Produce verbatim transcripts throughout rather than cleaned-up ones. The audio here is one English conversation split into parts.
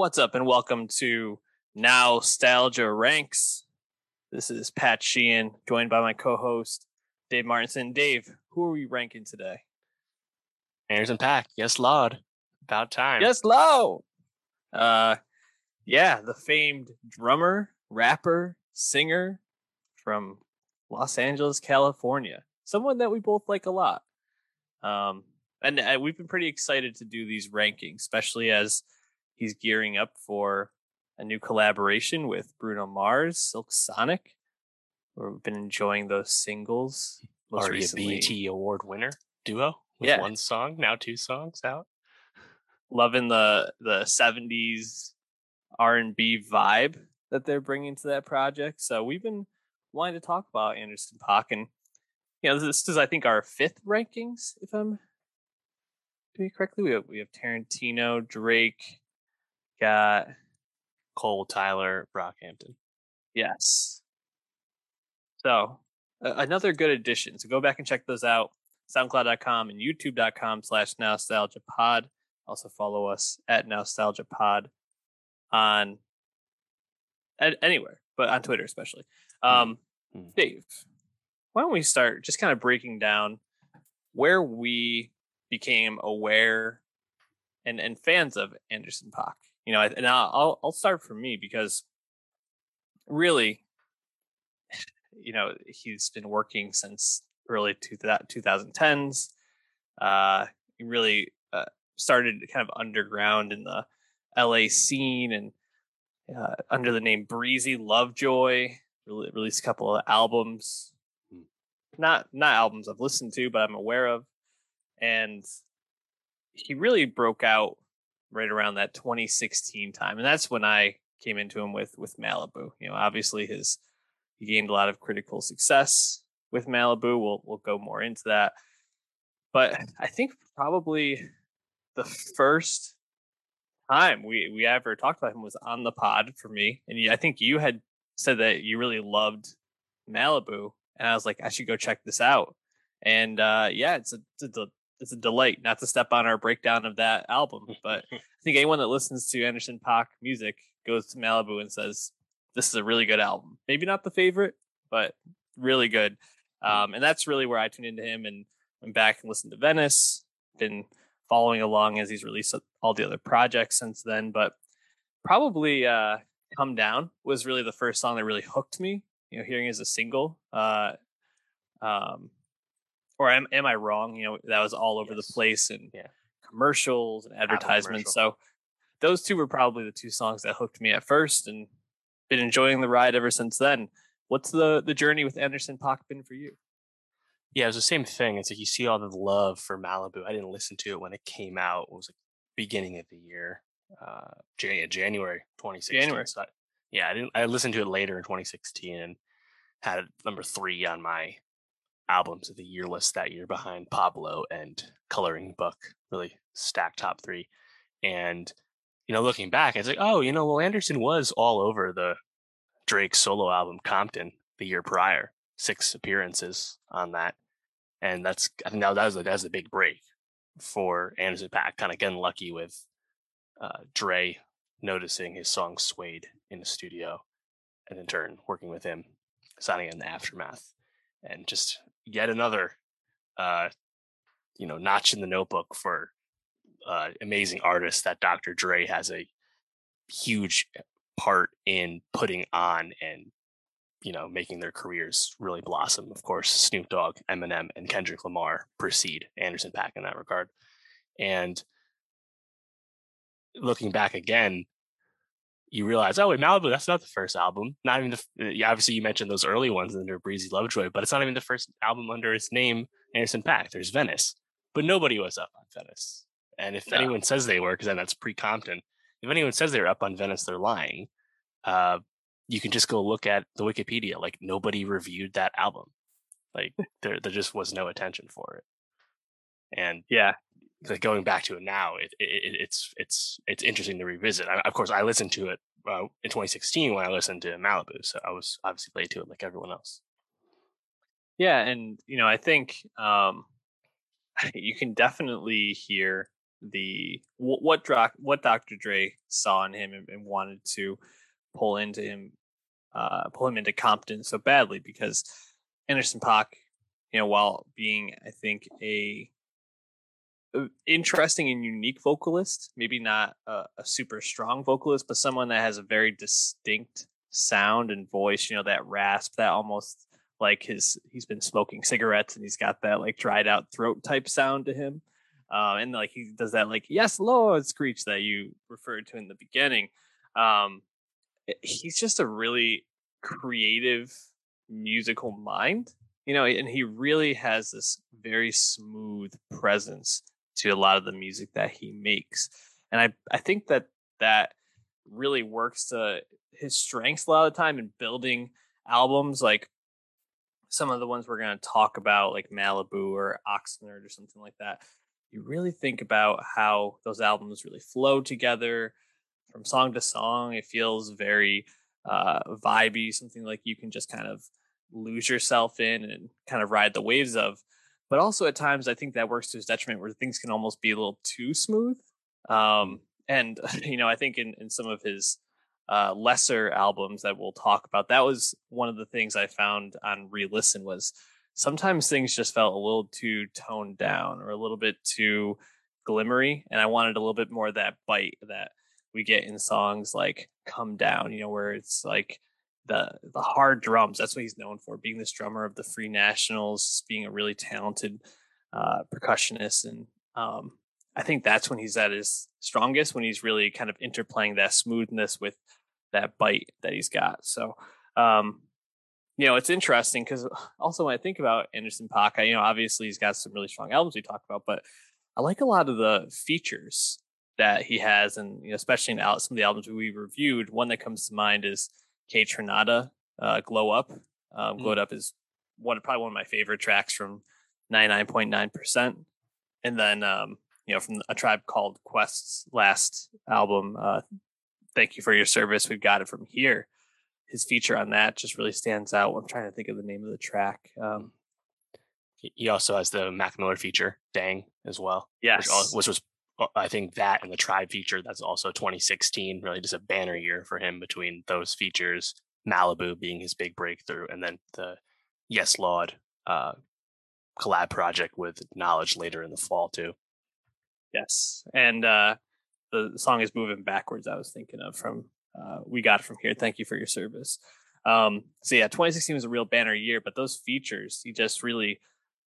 What's up and welcome to Nostalgia Ranks. This is Pat Sheehan, joined by my co-host, Dave Martinson. Dave, who are we ranking today? Anderson .Paak, Yes Lawd. About time. Yes Lawd! Uh, yeah, the famed drummer, rapper, singer from Los Angeles, California. Someone that we both like a lot. Um, and uh, we've been pretty excited to do these rankings, especially as he's gearing up for a new collaboration with Bruno Mars, Silk Sonic. We've been enjoying those singles. Most recently, a B E T Award winner duo with yeah. one song, now two songs out. Loving the the seventies R and B vibe that they're bringing to that project. So we've been wanting to talk about Anderson .Paak, and you know, this is I think our fifth rankings, if I'm doing it correctly. We have, we have Tarantino, Drake. Got Cole, Tyler, Brockhampton. Yes. So uh, another good addition. So go back and check those out. SoundCloud dot com and YouTube dot com slash NostalgiaPod. Also follow us at NostalgiaPod on at, anywhere, but on Twitter especially. Um, mm-hmm. Dave, why don't we start just kind of breaking down where we became aware and, and fans of Anderson .Paak. You know, and I'll I'll start from me because really, you know, he's been working since early twenty tens. Uh, he really uh, started kind of underground in the L A scene and uh, under the name Breezy Lovejoy. Re- released a couple of albums, not not albums I've listened to, but I'm aware of, and he really broke out right around that twenty sixteen time. And that's when I came into him with, with Malibu. You know, obviously his, he gained a lot of critical success with Malibu. We'll, we'll go more into that, but I think probably the first time we, we ever talked about him was on the pod for me. And I think you had said that you really loved Malibu, and I was like, I should go check this out. And uh, yeah, it's a, it's a, It's a delight, not to step on our breakdown of that album, but I think anyone that listens to Anderson .Paak music goes to Malibu and says, this is a really good album. Maybe not the favorite, but really good. Um, and that's really where I tuned into him and went back and listened to Venice, been following along as he's released all the other projects since then. But probably uh, Come Down was really the first song that really hooked me, you know, hearing it as a single. Uh, um, Or am, am I wrong? You know, that was all over yes. the place and yeah. commercials and advertisements. Commercial. So those two were probably the two songs that hooked me at first, and been enjoying the ride ever since then. What's the, the journey with Anderson .Paak been for you? Yeah, it was the same thing. It's like you see all the love for Malibu. I didn't listen to it when it came out. It was like beginning of the year, uh, January twenty sixteen. January. So I, yeah, I didn't. I listened to it later in twenty sixteen and had it number three on my albums of the year list that year behind Pablo and Coloring Book, really stacked top three. And you know, looking back, it's like, oh, you know, well, Anderson was all over the Drake solo album Compton the year prior, six appearances on that, and that's I think that was that was a big break for Anderson .Paak. Kind of getting lucky with uh, Dre noticing his song Suede in the studio, and in turn working with him, signing in the Aftermath, and just yet another, uh, you know, notch in the notebook for uh, amazing artists that Doctor Dre has a huge part in putting on and, you know, making their careers really blossom. Of course, Snoop Dogg, Eminem, and Kendrick Lamar precede Anderson .Paak in that regard. And looking back again, you realize, oh wait, Malibu, that's not the first album. Not even the, obviously you mentioned those early ones under Breezy Lovejoy, but it's not even the first album under its name, Anderson .Paak. There's Venice, but nobody was up on Venice. And if no. anyone says they were, because then that's pre-Compton, if anyone says they're up on Venice, they're lying. Uh, you can just go look at the Wikipedia. Like, nobody reviewed that album. Like there, there just was no attention for it. And yeah. Like going back to it now, it, it, it's it's it's interesting to revisit. I, of course, I listened to it uh, in twenty sixteen when I listened to Malibu, so I was obviously late to it like everyone else. Yeah, and you know, I think um, you can definitely hear the what what Doctor Dre saw in him and, and wanted to pull into him, uh, pull him into Compton so badly, because Anderson .Paak, you know, while being, I think, a interesting and unique vocalist, maybe not a, a super strong vocalist, but someone that has a very distinct sound and voice, you know, that rasp that almost like his he's been smoking cigarettes and he's got that like dried out throat type sound to him. Um, and like he does that like "Yes Lawd" screech that you referred to in the beginning. Um, he's just a really creative musical mind, you know, and he really has this very smooth presence to a lot of the music that he makes. And I, I think that that really works to his strengths a lot of the time in building albums like some of the ones we're going to talk about, like Malibu or Oxnard or something like that. You really think about how those albums really flow together from song to song. It feels very uh, vibey, something like you can just kind of lose yourself in and kind of ride the waves of. But also at times, I think that works to his detriment where things can almost be a little too smooth. Um, and, you know, I think in, in some of his uh, lesser albums that we'll talk about, that was one of the things I found on re-listen was sometimes things just felt a little too toned down or a little bit too glimmery. And I wanted a little bit more of that bite that we get in songs like Come Down, you know, where it's like the the hard drums. That's what he's known for, being this drummer of the Free Nationals, being a really talented uh, percussionist. And um, I think that's when he's at his strongest, when he's really kind of interplaying that smoothness with that bite that he's got. So, um you know, it's interesting because also when I think about Anderson .Paak, you know, obviously he's got some really strong albums we talked about, but I like a lot of the features that he has. And, you know, especially in some of the albums we reviewed, one that comes to mind is Kaytranada, uh, Glow Up. Um, Glow Up is one, probably one of my favorite tracks from ninety-nine point nine percent. And then, um, you know, from A Tribe Called Quest's last album, uh, Thank You for Your Service, We've Got It From Here. His feature on that just really stands out. I'm trying to think of the name of the track. Um, he also has the Mac Miller feature, Dang, as well. Yes. Which, which was, I think, that and the Tribe feature. That's also twenty sixteen, really just a banner year for him between those features, Malibu being his big breakthrough, and then the Yes Lawd uh, collab project with Knxwledge later in the fall, too. Yes. And uh, the song is Moving Backwards, I was thinking of from Uh, We Got It From Here. Thank You for Your Service. Um, so yeah, twenty sixteen was a real banner year, but those features, he just really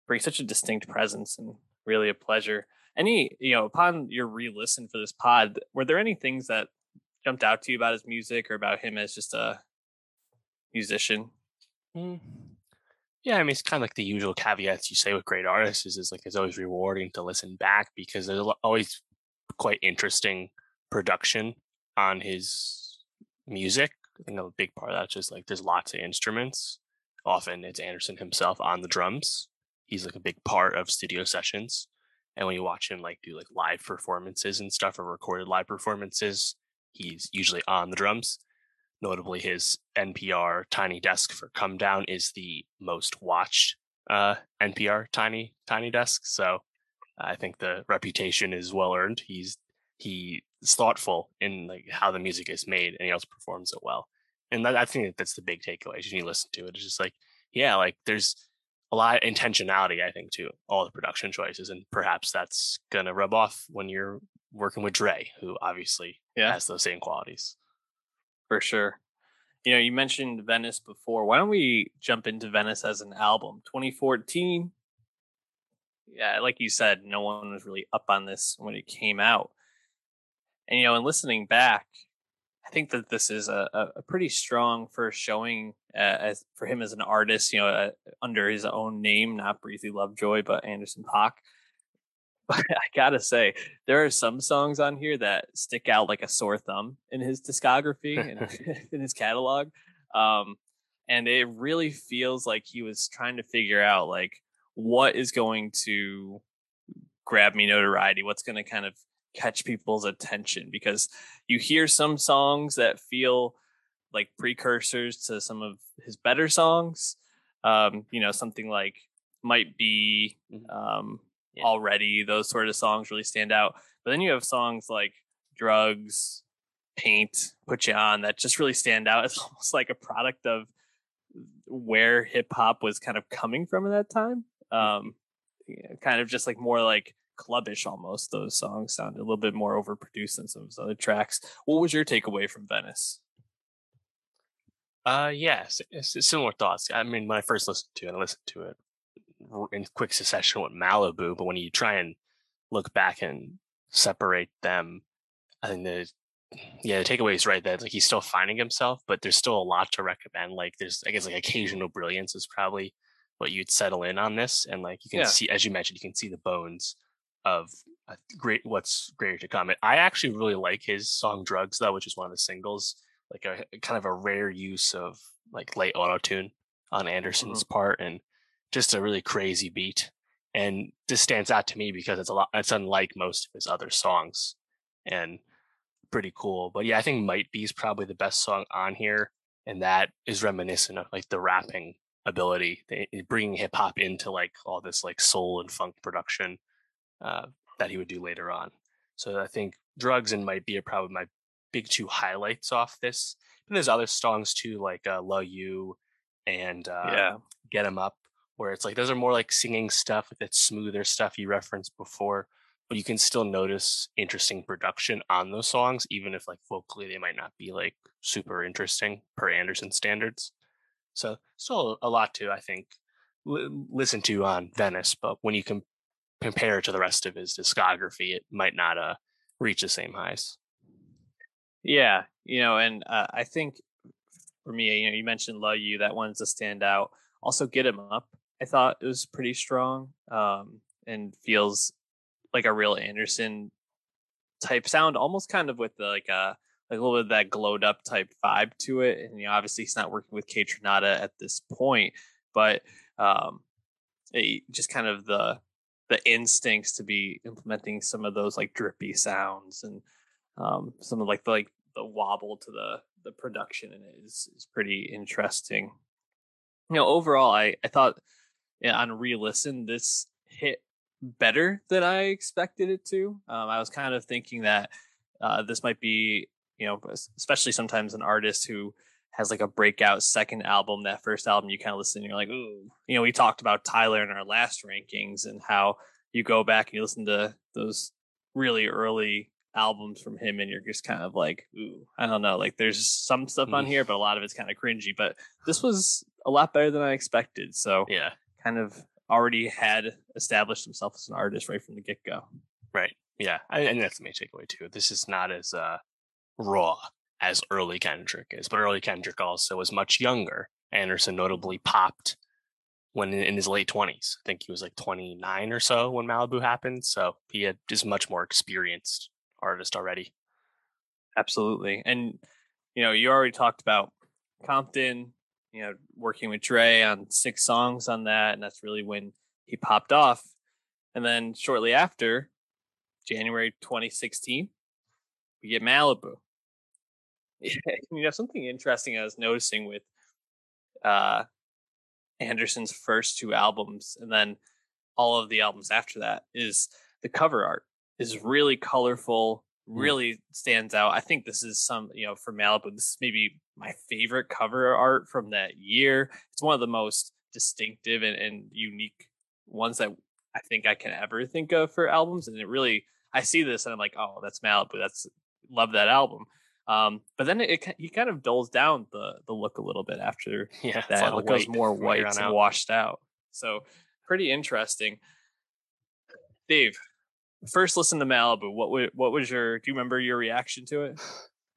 brings such a distinct presence and really a pleasure. Any, you know, upon your re-listen for this pod, were there any things that jumped out to you about his music or about him as just a musician? Mm. Yeah, I mean, it's kind of like the usual caveats you say with great artists is, is like it's always rewarding to listen back because there's always quite interesting production on his music. I think a big part of that's just like there's lots of instruments. Often it's Anderson himself on the drums. He's like a big part of studio sessions, and when you watch him like do like live performances and stuff or recorded live performances, he's usually on the drums. Notably, his N P R Tiny Desk for Come Down is the most watched uh N P R Tiny Tiny Desk. So I think the reputation is well earned. He's he is thoughtful in like how the music is made, and he also performs it well. And that, I think that that's the big takeaway. When you listen to it, it's just like, yeah, like there's a lot of intentionality, I think, to all the production choices. And perhaps that's going to rub off when you're working with Dre, who obviously yeah. has those same qualities. For sure. You know, you mentioned Venice before. Why don't we jump into Venice as an album? twenty fourteen. Yeah, like you said, no one was really up on this when it came out. And, you know, in listening back, I think that this is a, a pretty strong first showing uh, as for him as an artist, you know, uh, under his own name, not Breezy Lovejoy, but Anderson .Paak. But I got to say, there are some songs on here that stick out like a sore thumb in his discography and in his catalog. Um, and it really feels like he was trying to figure out, like, what is going to grab me notoriety? What's going to kind of catch people's attention? Because you hear some songs that feel like precursors to some of his better songs, um you know, something like Might Be, um yeah. Already, those sort of songs really stand out. But then you have songs like Drugs, Paint, Put You On that just really stand out. It's almost like a product of where hip hop was kind of coming from at that time. Um, kind of just like more like clubbish almost. Those songs sound a little bit more overproduced than some of those other tracks. What was your takeaway from Venice? Uh, yeah, similar thoughts. I mean, when I first listened to it, I listened to it in quick succession with Malibu, but when you try and look back and separate them, I think the yeah the takeaway is right that like he's still finding himself, but there's still a lot to recommend. Like there's, I guess, like occasional brilliance is probably what you'd settle in on this, and like you can yeah. see, as you mentioned, you can see the bones of a great what's greater to come. I actually really like his song Drugs though, which is one of the singles. Like a kind of a rare use of like late auto tune on Anderson's mm-hmm. part, and just a really crazy beat. And this stands out to me because it's a lot. It's unlike most of his other songs, and pretty cool. But yeah, I think Might Be is probably the best song on here, and that is reminiscent of like the rapping ability, bringing hip hop into like all this like soul and funk production uh, that he would do later on. So I think Drugs and Might Be are probably my big two highlights off this. And there's other songs too, like uh, Love You and uh, yeah. Get 'Em Up, where it's like those are more like singing stuff, with that smoother stuff you referenced before, but you can still notice interesting production on those songs, even if like vocally they might not be like super interesting per Anderson standards. So still a lot to, I think, l- listen to on Venice, but when you can compare it to the rest of his discography, it might not uh, reach the same highs. Yeah, you know, and uh, I think for me, you know, you mentioned Love You, that one's a standout. Also, Get 'Em Up, I thought it was pretty strong, um, and feels like a real Anderson type sound, almost kind of with the, like a like a little bit of that glowed up type vibe to it. And you know, obviously, he's not working with Kaytranada at this point, but um, it, just kind of the the instincts to be implementing some of those like drippy sounds and. Um, some of like the, like the wobble to the, the production in it is, is pretty interesting. You know, overall, I, I thought yeah, on re-listen, this hit better than I expected it to. Um, I was kind of thinking that uh, this might be, you know, especially sometimes an artist who has like a breakout second album. That first album, you kind of listen and you're like, ooh, you know, we talked about Tyler in our last rankings and how you go back and you listen to those really early albums from him and you're just kind of like, ooh, I don't know, like there's some stuff on here, but a lot of it's kind of cringy. But this was a lot better than I expected. So yeah, kind of already had established himself as an artist right from the get-go. Right. Yeah. I, and that's the main takeaway too. This is not as uh raw as early Kendrick is, but early Kendrick also was much younger. Anderson notably popped when in, in his late twenties. I think he was like twenty-nine or so when Malibu happened. So he had just much more experienced artist already. Absolutely. And you know, you already talked about Compton, you know, working with Dre on six songs on that, and that's really when he popped off. And then shortly after, January twenty sixteen, we get Malibu. You know, something interesting I was noticing with uh Anderson's first two albums and then all of the albums after that is the cover art is really colorful, really stands out. I think this is some, you know, for Malibu, this is maybe my favorite cover art from that year. It's one of the most distinctive and, and unique ones that I think I can ever think of for albums. And it really, I see this and I'm like, oh, that's Malibu. That's love that album. Um, but then it, it he kind of dulls down the the look a little bit after yeah, that. It goes more white and out. washed out. So pretty interesting. Dave, first listen to Malibu, what would what was your do you remember your reaction to it?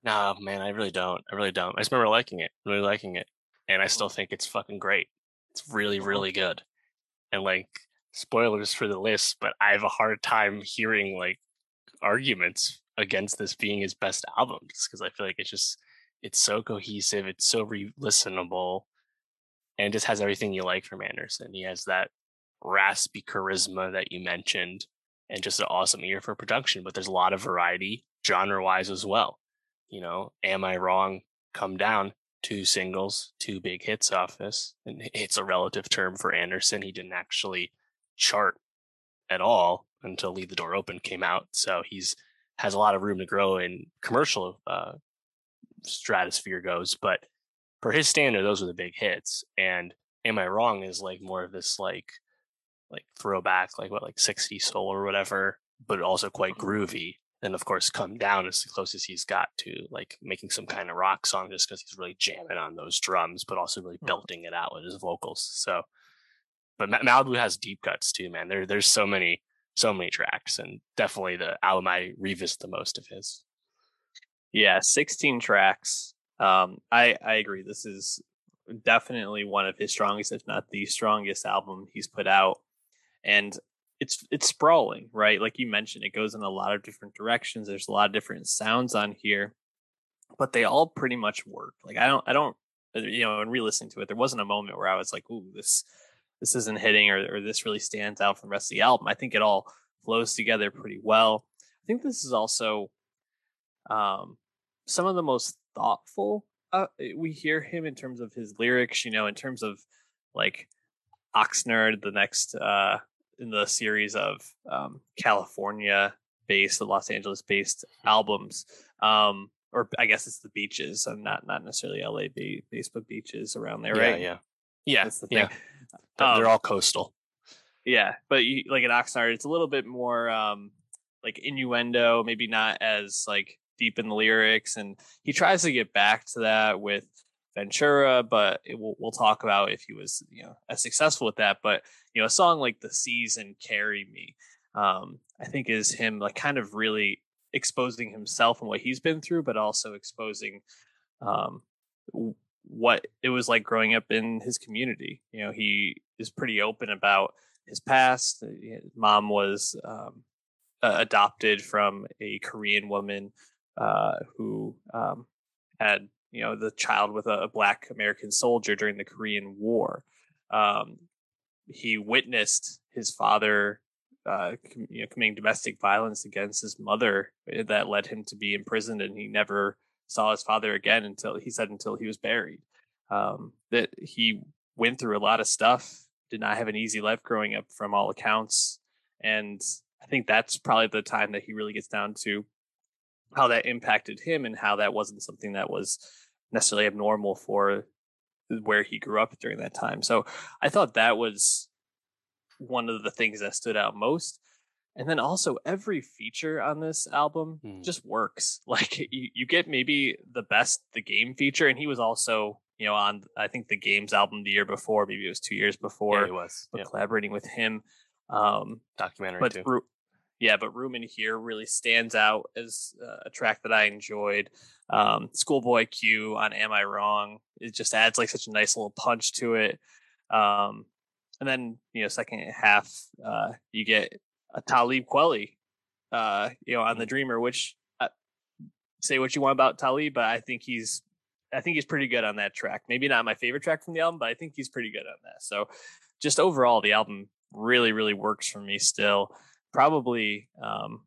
Nah, man, I really don't. I really don't. I just remember liking it, really liking it. And I still think it's fucking great. It's really, really good. And like spoilers for the list, but I have a hard time hearing like arguments against this being his best album, just because I feel like it's just it's so cohesive, it's so re-listenable, and just has everything you like from Anderson. He has that raspy charisma that you mentioned, and just an awesome ear for production, but there's a lot of variety genre-wise as well. You know, Am I Wrong? Come Down, two singles, two big hits off this, and it's a relative term for Anderson. He didn't actually chart at all, until Leave the Door Open came out. So he's has a lot of room to grow in commercial uh, stratosphere goes. But for his standard, those are the big hits. And Am I Wrong is like more of this like like throwback, like what, like sixties soul or whatever, but also quite groovy. And of course, Come Down is the closest he's got to like making some kind of rock song, just because he's really jamming on those drums, but also really belting it out with his vocals. So, but Malibu has deep cuts too, man. There, there's so many, so many tracks, and definitely the album I revisit the most of his. Yeah, sixteen tracks. Um, I I agree. This is definitely one of his strongest, if not the strongest album he's put out, and it's it's sprawling, right? Like you mentioned, it goes in a lot of different directions. There's a lot of different sounds on here, but they all pretty much work. Like I don't, I don't, you know, in re-listening to it, there wasn't a moment where I was like, "Ooh, this, this isn't hitting," or or this really stands out from the rest of the album. I think it all flows together pretty well. I think this is also um, some of the most thoughtful uh, we hear him in terms of his lyrics. You know, in terms of like Oxnard, the next. Uh, in the series of um, California-based, Los Angeles-based albums, um, or I guess it's the beaches. I'm not not necessarily L A-based, but beaches around there, yeah, right? Yeah, yeah, that's the thing. Yeah. Um, They're all coastal. Yeah, but you, like at Oxnard, it's a little bit more um, like innuendo, maybe not as like deep in the lyrics, and he tries to get back to that with Ventura, but it will, we'll talk about if he was, you know, as successful with that. But you know, a song like The Season, Carry Me, um, I think is him like kind of really exposing himself and what he's been through, but also exposing um, what it was like growing up in his community. You know, he is pretty open about his past. His mom was um, uh, adopted from a Korean woman uh, who um, had, you know, the child with a, a Black American soldier during the Korean War. Um, he witnessed his father uh, com- you know, committing domestic violence against his mother that led him to be imprisoned, and he never saw his father again until he said until he was buried. Um, that he went through a lot of stuff, did not have an easy life growing up from all accounts. And I think that's probably the time that he really gets down to how that impacted him and how that wasn't something that was necessarily abnormal for where he grew up during that time. So I thought that was one of the things that stood out most. And then also every feature on this album mm. just works. Like you, you get maybe the best, the Game feature. And he was also, you know, on, I think the Game's album the year before, maybe it was two years before, yeah, he was but yeah. collaborating with him. Um, Documentary but too. Through, Yeah, but Room in Here really stands out as uh, a track that I enjoyed. Um, Schoolboy Q on Am I Wrong? It just adds like such a nice little punch to it. Um, and then, you know, second half, uh, you get a Talib Kweli, uh, you know, on The Dreamer, which uh, say what you want about Talib, but I think he's I think he's pretty good on that track. Maybe not my favorite track from the album, but I think he's pretty good on that. So just overall, the album really, really works for me still. Probably um,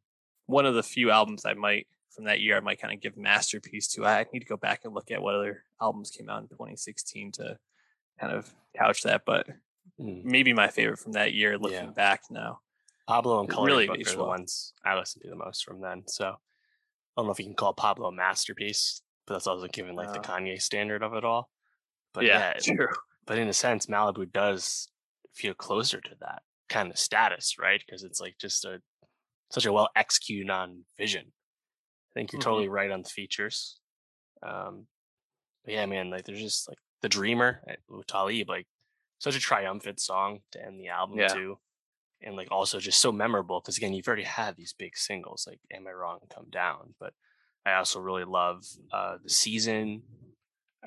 one of the few albums I might from that year I might kind of give masterpiece to. I need to go back and look at what other albums came out in twenty sixteen to kind of couch that, but mm. maybe my favorite from that year looking yeah. back now. Pablo and Coloring really Book are the ones I listen to the most from then. So I don't know if you can call Pablo a masterpiece, but that's also given like uh, the Kanye standard of it all. But yeah, yeah true. But in a sense, Malibu does feel closer to that kind of status, right? Because it's like just a such a well executed on vision. I think you're mm-hmm. totally right on the features. Um, but yeah, man, like there's just like The Dreamer with Talib, like such a triumphant song to end the album yeah. too, and like also just so memorable because again, you've already had these big singles like Am I Wrong and Come Down, but I also really love uh, The Season.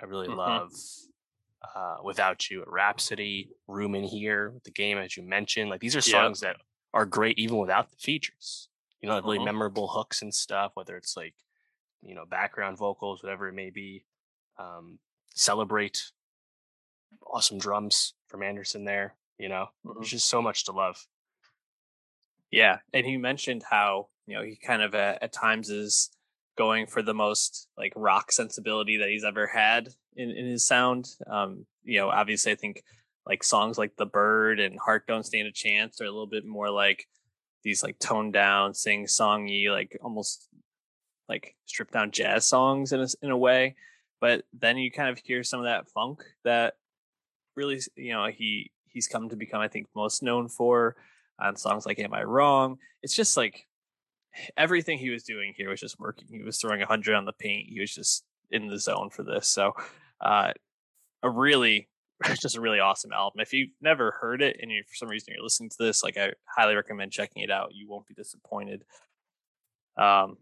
I really mm-hmm. love. Uh, Without You, Rhapsody, Room in Here, with The Game, as you mentioned. Like these are songs yep. that are great even without the features. You know, like really mm-hmm. memorable hooks and stuff, whether it's like, you know, background vocals, whatever it may be. Um, Celebrate, awesome drums from Anderson there, you know, mm-hmm. there's just so much to love. Yeah. And he mentioned how, you know, he kind of at, at times is going for the most like rock sensibility that he's ever had in, in his sound. Um, you know, obviously I think like songs like The Bird and Heart Don't Stand a Chance are a little bit more like these like toned down, sing songy, like almost like stripped down jazz songs in a, in a way. But then you kind of hear some of that funk that really, you know, he he's come to become, I think, most known for on songs like Am I Wrong? It's just like everything he was doing here was just working. He was throwing one hundred on the paint. He was just in the zone for this. So uh, a really, just a really awesome album. If you've never heard it and you, for some reason you're listening to this, like I highly recommend checking it out. You won't be disappointed. Um,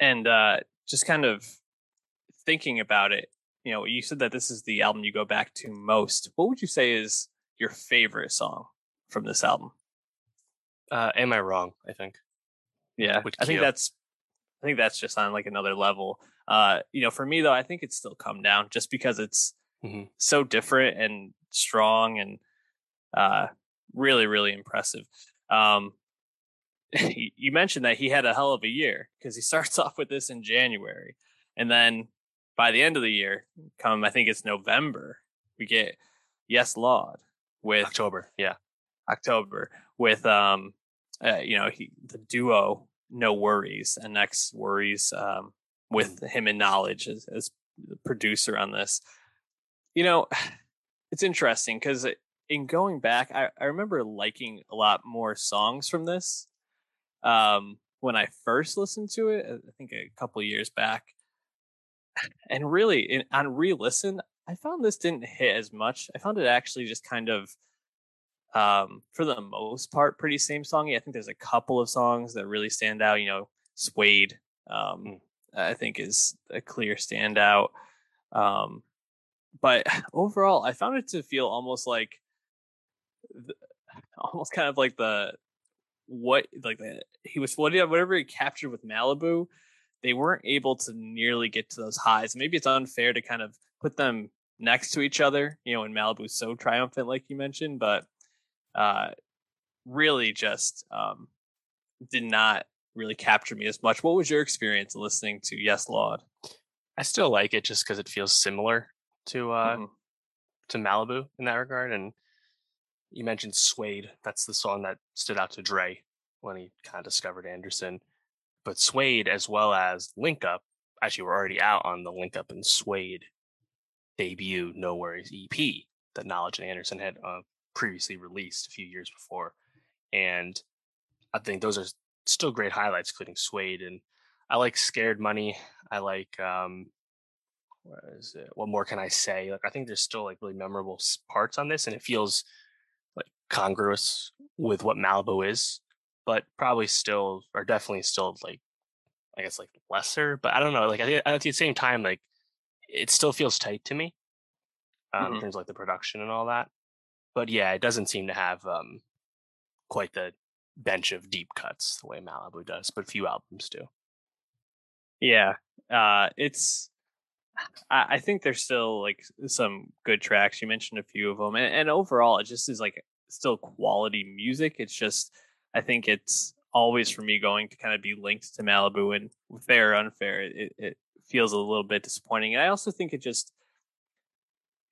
And uh, just kind of thinking about it, you know, you said that this is the album you go back to most. What would you say is your favorite song from this album? Uh, Am I Wrong? I think. Yeah, I think that's. I think that's just on like another level. Uh, you know, for me though, I think it's still Come Down, just because it's mm-hmm. so different and strong and uh, really, really impressive. Um, You mentioned that he had a hell of a year because he starts off with this in January, and then by the end of the year, come I think it's November, we get Yes Lawd with October, yeah, October with um, uh, you know he, the duo No Worries and Next Worries um with him and Knxwledge as, as producer on this. You know, it's interesting because in going back, I, I remember liking a lot more songs from this. Um, when I first listened to it, I think a couple years back, and really in, on re-listen, I found this didn't hit as much. I found it actually just kind of, um, for the most part, pretty same songy. I think there's a couple of songs that really stand out. You know, Suede, um, mm. I think is a clear standout. Um, but overall, I found it to feel almost like, the, almost kind of like the. What like he was whatever he captured with Malibu, they weren't able to nearly get to those highs. Maybe it's unfair to kind of put them next to each other, you know, when Malibu's so triumphant, like you mentioned, but uh, really just um, did not really capture me as much. What was your experience listening to Yes Lawd? I still like it just because it feels similar to uh, mm-hmm. to Malibu in that regard, and. You mentioned Suede. That's the song that stood out to Dre when he kind of discovered Anderson. But Suede, as well as Link Up, actually, we're already out on the Link Up and Suede debut No Worries E P that Knxwledge and Anderson had uh, previously released a few years before. And I think those are still great highlights, including Suede. And I like Scared Money. I like, um, what is it? What More Can I Say? Like, I think there's still like really memorable parts on this, and it feels congruous with what Malibu is, but probably still or definitely still like I guess like lesser, but I don't know, like I, at the same time, like it still feels tight to me um mm-hmm. in terms of like the production and all that. But yeah, it doesn't seem to have um quite the bench of deep cuts the way Malibu does, but few albums do. Yeah, uh it's I think there's still like some good tracks. You mentioned a few of them, and, and overall, it just is like still quality music. It's just, I think it's always for me going to kind of be linked to Malibu, and fair or unfair, it, it feels a little bit disappointing. And I also think it just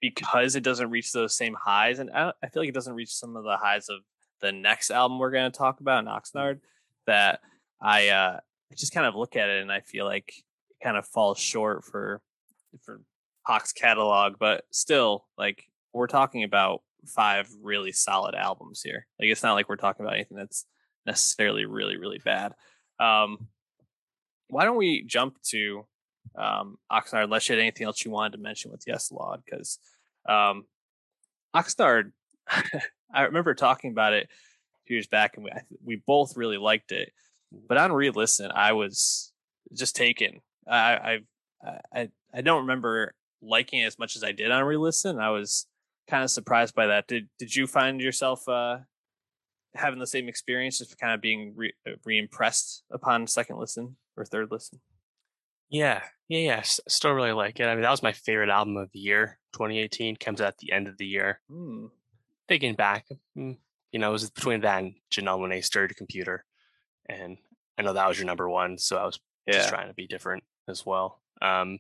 because it doesn't reach those same highs, and I, I feel like it doesn't reach some of the highs of the next album we're going to talk about in Oxnard. That I uh, just kind of look at it and I feel like it kind of falls short for. for Paak's catalog, but still, like, we're talking about five really solid albums here. Like, it's not like we're talking about anything that's necessarily really, really bad. Um, why don't we jump to um, Oxnard, unless you had anything else you wanted to mention with Yes Lawd, because um, Oxnard, I remember talking about it two years back, and we, we both really liked it, but on re-listen, I was just taken. I, I, I I don't remember liking it as much as I did on re-listen. I was kind of surprised by that. Did Did you find yourself uh, having the same experience, just kind of being re- re-impressed upon second listen or third listen? Yeah, yeah, yeah. S- still really like it. I mean, that was my favorite album of the year, twenty eighteen. Comes out at the end of the year. Mm. Thinking back, you know, it was between that and Janelle Monae's Sturdy Computer. And I know that was your number one, so I was yeah. just trying to be different as well. Um,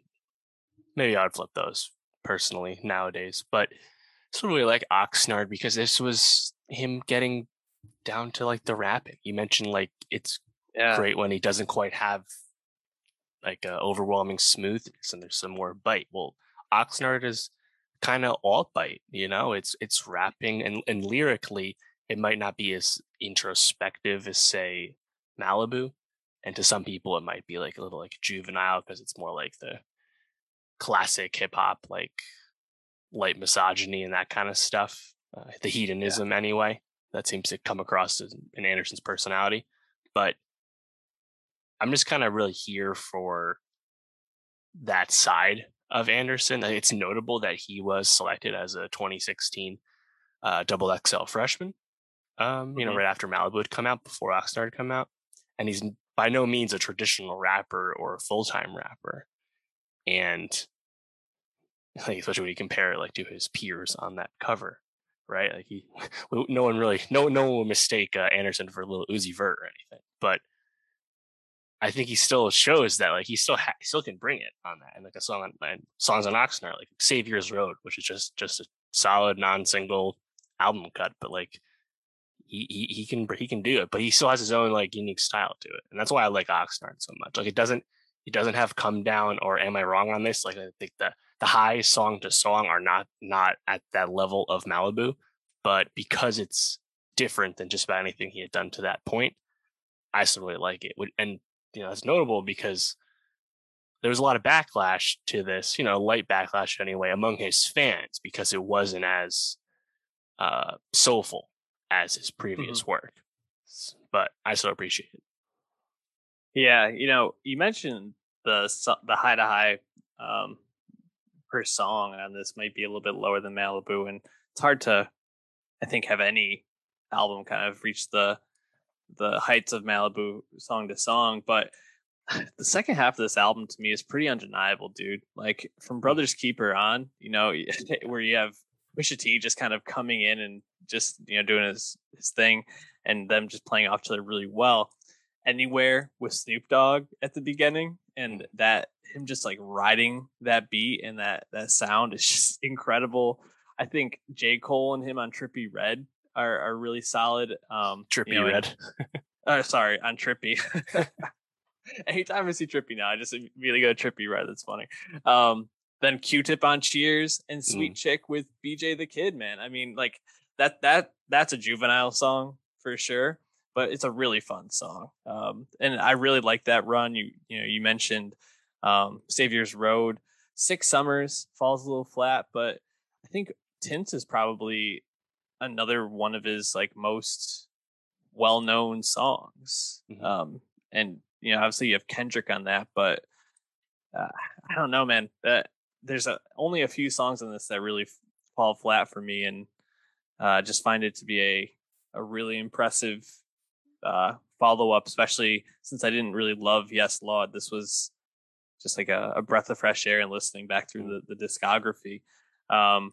Maybe I'd flip those personally nowadays, but It's really like Oxnard, because this was him getting down to like the rapping. You mentioned like it's yeah. great when he doesn't quite have like a overwhelming smoothness and there's some more bite. Well, Oxnard is kind of all bite, you know, it's it's rapping and, and lyrically it might not be as introspective as say Malibu, and to some people it might be like a little like juvenile because it's more like the classic hip-hop, like light misogyny and that kind of stuff, uh, the hedonism yeah. anyway that seems to come across in Anderson's personality. But I'm just kind of really here for that side of Anderson. It's notable that he was selected as a twenty sixteen uh, double X L freshman, um, you know, mm-hmm. right after Malibu had come out, before Oxnard had come out. And he's by no means a traditional rapper or a full-time rapper. And like, especially when you compare it like to his peers on that cover, right? Like he, no one really, no, no one will mistake uh, Anderson for Lil Uzi Vert or anything. But I think he still shows that like he still ha- still can bring it on that. And like a song on and songs on Oxnard, like Savior's Road, which is just just a solid non-single album cut, but like he, he he can he can do it. But he still has his own like unique style to it, and that's why I like Oxnard so much. Like it doesn't. He doesn't have Come Down or Am I Wrong on this? Like I think the the high song to song are not not at that level of Malibu, but because it's different than just about anything he had done to that point, I still really like it. And you know, it's notable because there was a lot of backlash to this, you know, light backlash anyway, among his fans because it wasn't as uh, soulful as his previous mm-hmm. work. But I still appreciate it. Yeah, you know, you mentioned the the high to high um, per song on this might be a little bit lower than Malibu, and it's hard to, I think, have any album kind of reach the the heights of Malibu song to song. But the second half of this album to me is pretty undeniable, dude. Like from Brother's Keeper on, you know, where you have Wisha T just kind of coming in and just, you know, doing his his thing, and them just playing off each other really well. Anywhere with Snoop Dogg at the beginning, and that him just like riding that beat and that that sound is just incredible. I think J. Cole and him on Trippie Redd are, are really solid. Um, Trippie you know, Redd. And, oh, sorry, on Trippie. Anytime I see Trippie now, I just immediately go Trippie Redd. That's funny. Um, then Q-Tip on Cheers and Sweet mm. Chick with B J the Kid. Man, I mean, like that that that's a juvenile song for sure. But it's a really fun song, um, and I really like that run. You you know you mentioned um, Savior's Road, Six Summers falls a little flat, but I think Tints is probably another one of his like most well known songs. Mm-hmm. Um, and you know obviously you have Kendrick on that, but uh, I don't know, man. That there's a, only a few songs on this that really fall flat for me, and I uh, just find it to be a a really impressive uh follow up, especially since I didn't really love Yes Lawd. This was just like a, a breath of fresh air and listening back through the, the discography. Um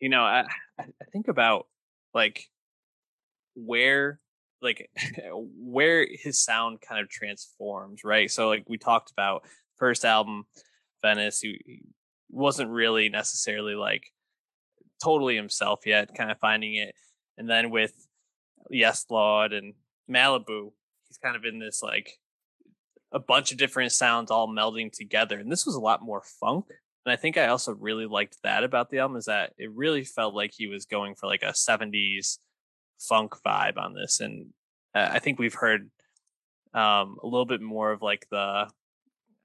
you know, I I think about like where like where his sound kind of transforms, right? So like we talked about first album, Venice, he, he wasn't really necessarily like totally himself yet, kind of finding it. And then with Yes Lawd and Malibu, he's kind of in this like a bunch of different sounds all melding together, and this was a lot more funk. And I think I also really liked that about the album, is that it really felt like he was going for like a seventies funk vibe on this. And uh, I think we've heard um a little bit more of like the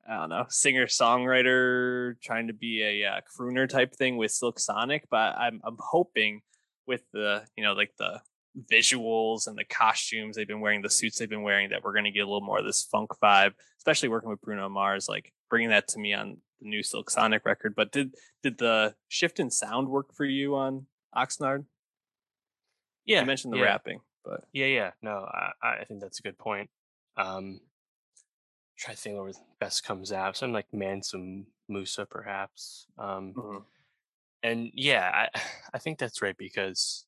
I don't know singer songwriter trying to be a uh, crooner type thing with Silk Sonic, but I'm I'm hoping with the you know like the visuals and the costumes they've been wearing, the suits they've been wearing, that we're going to get a little more of this funk vibe, especially working with Bruno Mars, like bringing that to me on the new Silk Sonic record. But did did the shift in sound work for you on Oxnard? Yeah, I mentioned the yeah. rapping, but yeah, yeah, no, I, I think that's a good point. Um, try to think where the best comes out. Something like Mansa Musa, perhaps. Um, mm-hmm. And yeah, I I think that's right, because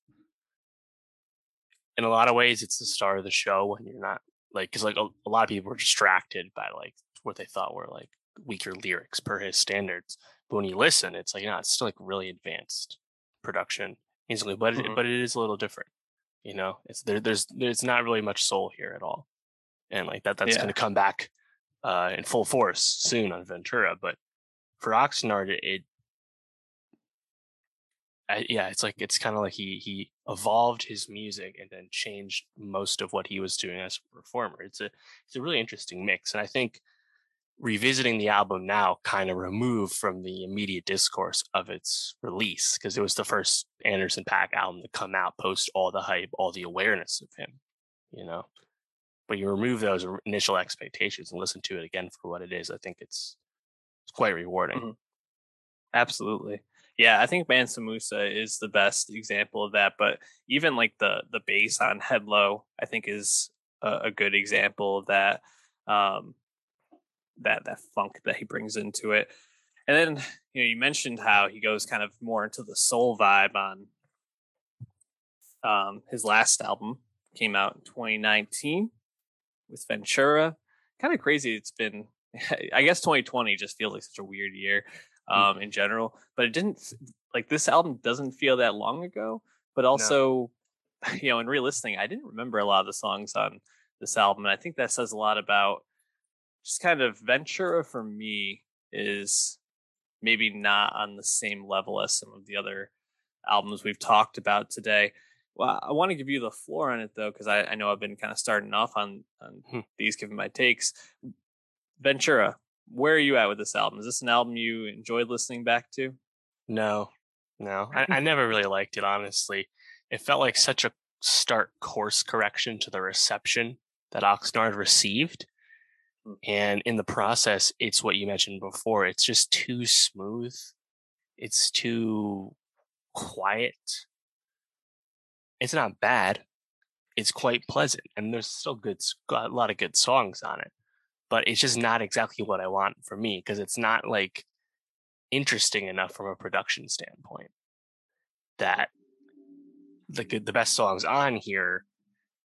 in a lot of ways, it's the star of the show when you're not like, because like a, a lot of people were distracted by like what they thought were like weaker lyrics per his standards. But when you listen, it's like, you know, it's still like really advanced production easily, but mm-hmm. it, but it is a little different. You know, it's there. There's there's not really much soul here at all, and like that that's yeah. going to come back uh, in full force soon on Ventura. But for Oxnard, it, it I, yeah, it's like it's kind of like he he evolved his music and then changed most of what he was doing as a performer. It's a it's a really interesting mix, and I think revisiting the album now kind of removed from the immediate discourse of its release, because it was the first Anderson .Paak album to come out post all the hype, all the awareness of him, you know, but you remove those initial expectations and listen to it again for what it is. I think it's, it's quite rewarding. Mm-hmm. Absolutely. Yeah. I think Mansa Musa is the best example of that, but even like the, the bass on Head Low, I think is a, a good example of that. Um, that that funk that he brings into it. And then, you know, you mentioned how he goes kind of more into the soul vibe on um his last album, came out in twenty nineteen with Ventura. Kind of crazy, it's been, I guess twenty twenty just feels like such a weird year um mm. in general, but it didn't, like this album doesn't feel that long ago, but also no. you know, in re-listening, I didn't remember a lot of the songs on this album, and I think that says a lot about just kind of Ventura for me is maybe not on the same level as some of the other albums we've talked about today. Well, I want to give you the floor on it, though, because I, I know I've been kind of starting off on, on hmm. these, giving my takes. Ventura, where are you at with this album? Is this an album you enjoyed listening back to? No, no. I, I never really liked it, honestly. It felt like such a stark course correction to the reception that Oxnard received. And in the process, it's what you mentioned before. It's just too smooth. It's too quiet. It's not bad. It's quite pleasant. And there's still good, a lot of good songs on it. But it's just not exactly what I want for me, because it's not like interesting enough from a production standpoint that the good, the best songs on here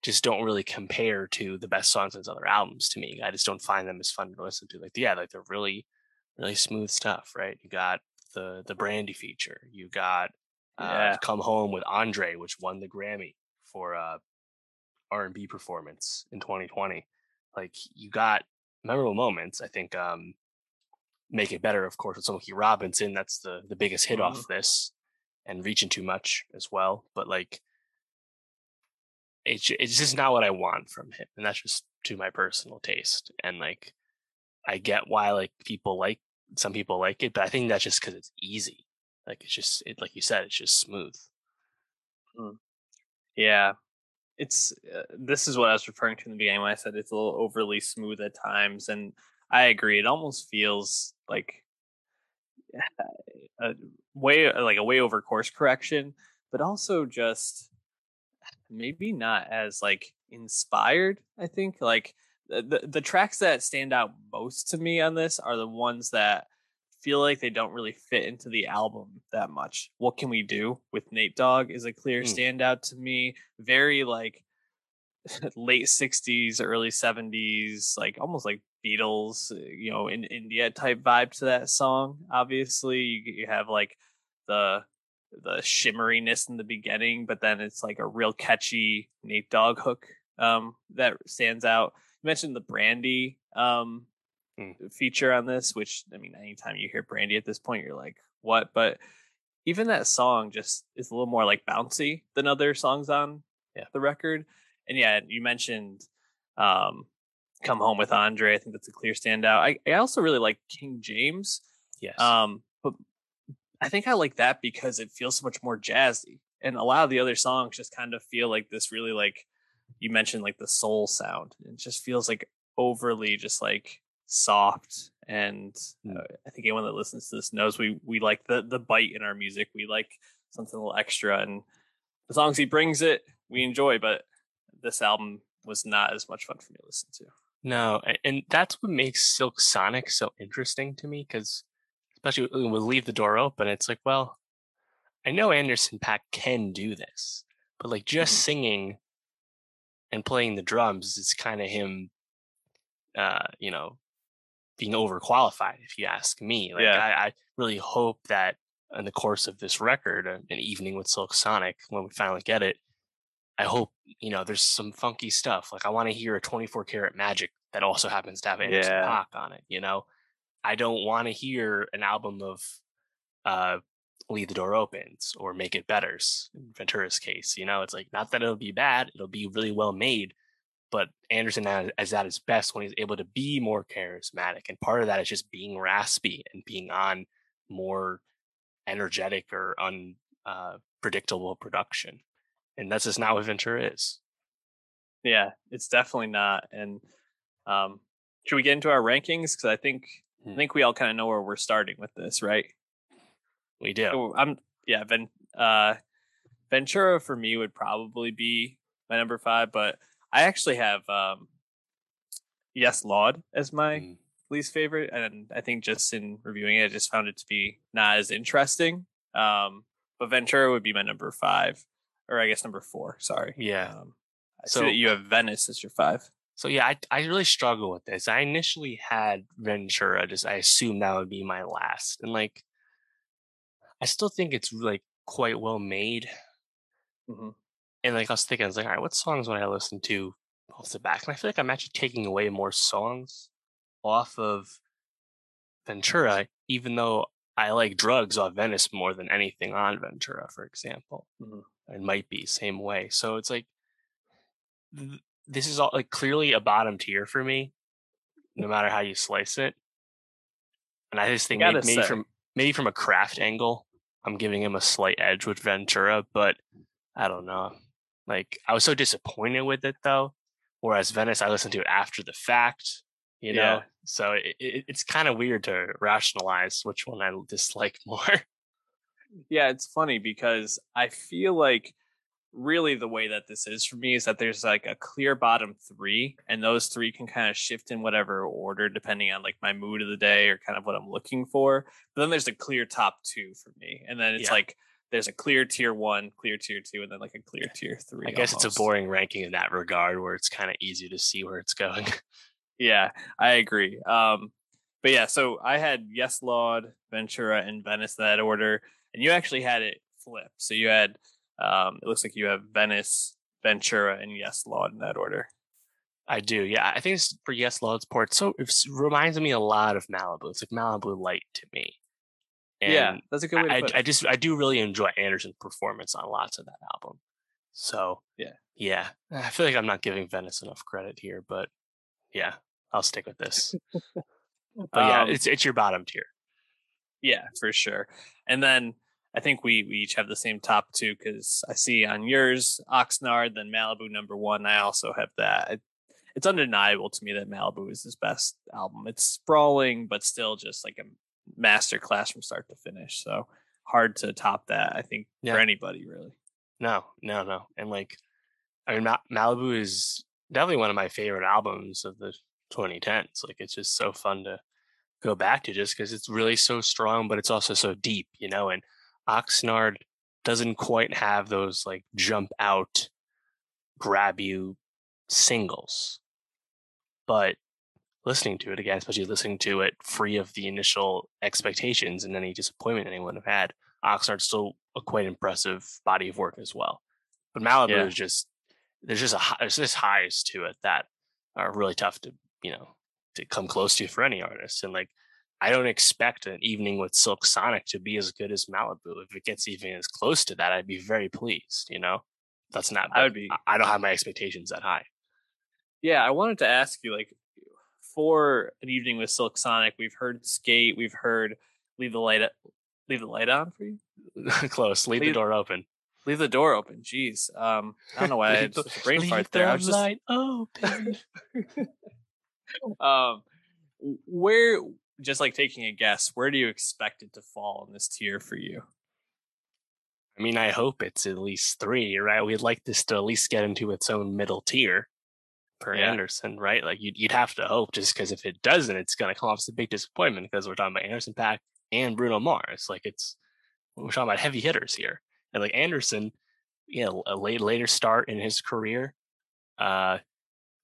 just don't really compare to the best songs on his other albums to me. I just don't find them as fun to listen to. Like, yeah, like they're really, really smooth stuff, right? You got the the Brandy feature. You got uh, yeah. Come Home with Andre, which won the Grammy for uh, R and B performance in twenty twenty. Like, you got memorable moments. I think um, Make It Better, of course, with Smokey Robinson. That's the, the biggest hit mm-hmm. off this, and Reaching Too Much as well. But like, It's it's just not what I want from him, and that's just to my personal taste. And like, I get why like people like some people like it, but I think that's just because it's easy. Like it's just it, like you said, it's just smooth. Mm. Yeah, it's uh, this is what I was referring to in the beginning when I said it's a little overly smooth at times, and I agree. It almost feels like a way like a way over course correction, but also just maybe not as like inspired. I think like the the tracks that stand out most to me on this are the ones that feel like they don't really fit into the album that much. What Can We Do with Nate Dogg is a clear mm. standout to me. Very like late sixties, early seventies, like almost like Beatles, you know, in India type vibe to that song. Obviously, you, you have like the the shimmeriness in the beginning, but then it's like a real catchy Nate Dogg hook um that stands out. You mentioned the Brandy um mm. feature on this, which I mean, anytime you hear Brandy at this point, you're like, what? But even that song just is a little more like bouncy than other songs on yeah. the record. And yeah, you mentioned um Come Home with Andre. I think that's a clear standout. I, I also really like King James. Yes. Um, but I think I like that because it feels so much more jazzy, and a lot of the other songs just kind of feel like this really, like you mentioned, like the soul sound. It just feels like overly just like soft. And uh, I think anyone that listens to this knows we, we like the, the bite in our music. We like something a little extra, and as long as he brings it, we enjoy. But this album was not as much fun for me to listen to. No. And that's what makes Silk Sonic so interesting to me, because especially we'll leave the door open. It's like, well, I know Anderson .Paak can do this, but like just mm-hmm. singing and playing the drums is kind of him, uh, you know, being overqualified, if you ask me. Like, yeah. I, I really hope that in the course of this record, an evening with Silk Sonic, when we finally get it, I hope, you know, there's some funky stuff. Like, I want to hear a twenty-four karat magic that also happens to have Anderson yeah. .Paak on it. You know, I don't want to hear an album of uh, Leave the Door Opens or Make It Betters in Ventura's case. You know, it's like, not that it'll be bad. It'll be really well made. But Anderson is at his best when he's able to be more charismatic. And part of that is just being raspy and being on more energetic or unpredictable uh, production. And that's just not what Ventura is. Yeah, it's definitely not. And um, should we get into our rankings? Because I think hmm. I think we all kind of know where we're starting with this, right? We do. So I'm yeah. Ven, uh, Ventura for me would probably be my number five, but I actually have um, Yes Lawd as my mm. least favorite, and I think just in reviewing it, I just found it to be not as interesting. Um, but Ventura would be my number five. Or I guess number four, sorry. Yeah. Um, I so see that you have Venice as your five. So yeah, I I really struggle with this. I initially had Ventura, just I assumed that would be my last. And like, I still think it's like quite well made. Mm-hmm. And like I was thinking, I was like, all right, what songs would I listen to off the back? And I feel like I'm actually taking away more songs off of Ventura, even though I like Drugs off Venice more than anything on Ventura, for example. Mm-hmm. It might be same way. So it's like, th- this is all like clearly a bottom tier for me, no matter how you slice it. And I just think maybe, maybe from maybe from a craft angle, I'm giving him a slight edge with Ventura, but I don't know. Like, I was so disappointed with it though. Whereas Venice, I listened to it after the fact, you know? Yeah. So it, it, it's kind of weird to rationalize which one I dislike more. Yeah, it's funny because I feel like really the way that this is for me is that there's like a clear bottom three, and those three can kind of shift in whatever order depending on like my mood of the day or kind of what I'm looking for. But then there's a clear top two for me, and then it's yeah. like there's a clear tier one, clear tier two, and then like a clear tier three. I guess almost. It's a boring ranking in that regard where it's kind of easy to see where it's going. Yeah, I agree. Um, but yeah, so I had Yes Lawd, Ventura, and Venice in that order. And you actually had it flip. So you had, um, it looks like you have Venice, Ventura, and Yes Lawd in that order. I do. Yeah. I think it's for Yes Lawd's part. So it reminds me a lot of Malibu. It's like Malibu light to me. And yeah. That's a good way to put it. I, I just, I do really enjoy Anderson's performance on lots of that album. So yeah. Yeah. I feel like I'm not giving Venice enough credit here, but yeah, I'll stick with this. But yeah, um, it's, it's your bottom tier. Yeah, for sure. And then I think we, we each have the same top two, because I see on yours, Oxnard, then Malibu number one. I also have that. It, it's undeniable to me that Malibu is his best album. It's sprawling, but still just like a masterclass from start to finish. So hard to top that, I think, yeah. for anybody, really. No, no, no. And like, I mean, Ma- Malibu is definitely one of my favorite albums of the twenty tens. Like, it's just so fun to go back to, just because it's really so strong, but it's also so deep, you know. And Oxnard doesn't quite have those like jump out, grab you singles. But listening to it again, especially listening to it free of the initial expectations and any disappointment anyone have had, Oxnard's still a quite impressive body of work as well. But Malibu yeah. is just there's just a there's just highs to it that are really tough to you know. to come close to for any artist. And like, I don't expect an evening with Silk Sonic to be as good as Malibu. If it gets even as close to that, I'd be very pleased, you know. That's not I would be I don't have my expectations that high. Yeah, I wanted to ask you, like, for an evening with Silk Sonic, we've heard Skate, we've heard Leave the Light Leave the Light On for you. Close. Leave, leave the Door Open. Leave the Door Open. Jeez. Um I don't know why I had such a brain leave part there. The I was just light open. Um, where, just like taking a guess, where do you expect it to fall in this tier for you? I mean, I hope it's at least three, right? We'd like this to at least get into its own middle tier per yeah. Anderson, right? Like, you'd, you'd have to hope, just because if it doesn't, it's going to come off as a big disappointment, because we're talking about Anderson .Paak and Bruno Mars. Like, it's, we're talking about heavy hitters here. And like Anderson, you know, a late, later start in his career, uh,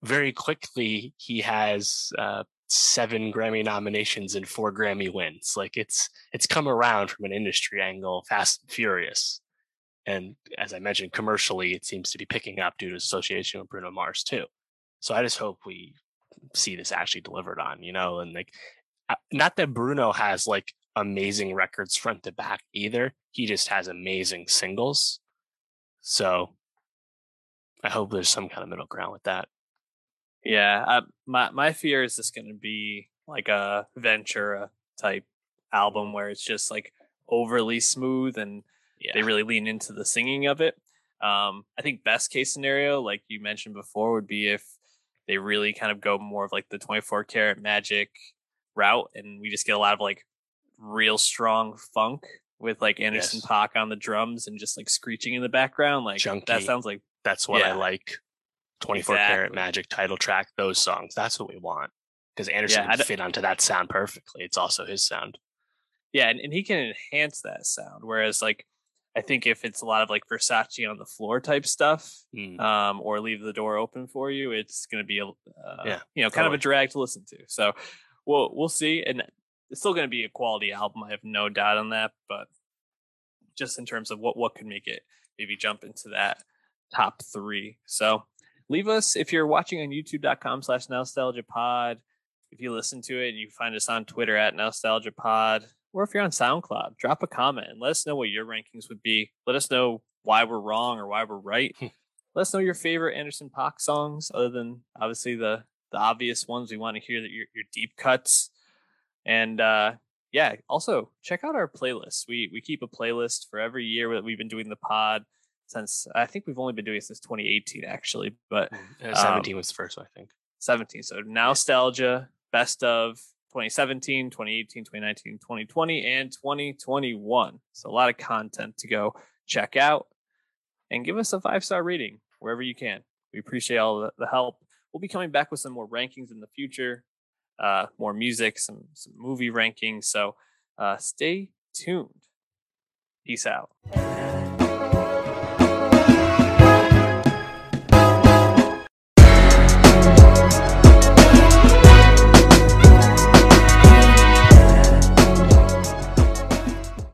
very quickly, he has uh, seven Grammy nominations and four Grammy wins. Like it's it's come around from an industry angle fast and furious. And as I mentioned, commercially, it seems to be picking up due to association with Bruno Mars too. So I just hope we see this actually delivered on, you know, and like, not that Bruno has like amazing records front to back either. He just has amazing singles. So I hope there's some kind of middle ground with that. Yeah. I, my, my fear is this going to be like a Ventura type album where it's just like overly smooth and yeah. they really lean into the singing of it. Um, I think best case scenario, like you mentioned before, would be if they really kind of go more of like the twenty-four karat Magic route. And we just get a lot of like real strong funk with like Anderson yes. .Paak on the drums and just like screeching in the background. Like Junkie. That sounds like that's what yeah. I like. twenty-four karat exactly. Magic title track. Those songs. That's what we want. Because Anderson yeah, would fit onto that sound perfectly. It's also his sound. Yeah. And, and he can enhance that sound. Whereas like, I think if it's a lot of like Versace on the floor type stuff, mm. um, or leave the door open for you, it's going to be, a, uh, yeah, you know, kind totally. of a drag to listen to. So we'll, we'll see. And it's still going to be a quality album. I have no doubt on that, but just in terms of what, what could make it maybe jump into that top three. So leave us, if you're watching on youtube.com slash nostalgia pod, if you listen to it and you find us on Twitter at nostalgia pod, or if you're on SoundCloud, drop a comment and let us know what your rankings would be. Let us know why we're wrong or why we're right. Let us know your favorite Anderson .Paak songs, other than obviously the, the obvious ones. We want to hear that your, your deep cuts. And uh, yeah, also check out our playlist. We we keep a playlist for every year that we've been doing the pod since, I think we've only been doing it since twenty eighteen actually, but um, seventeen was the first one, I think. seventeen. So nostalgia, best of twenty seventeen, twenty eighteen, twenty nineteen, twenty twenty, and twenty twenty-one. So a lot of content to go check out, and give us a five-star rating wherever you can. We appreciate all the help. We'll be coming back with some more rankings in the future, uh, more music, some, some movie rankings. So uh, stay tuned. Peace out.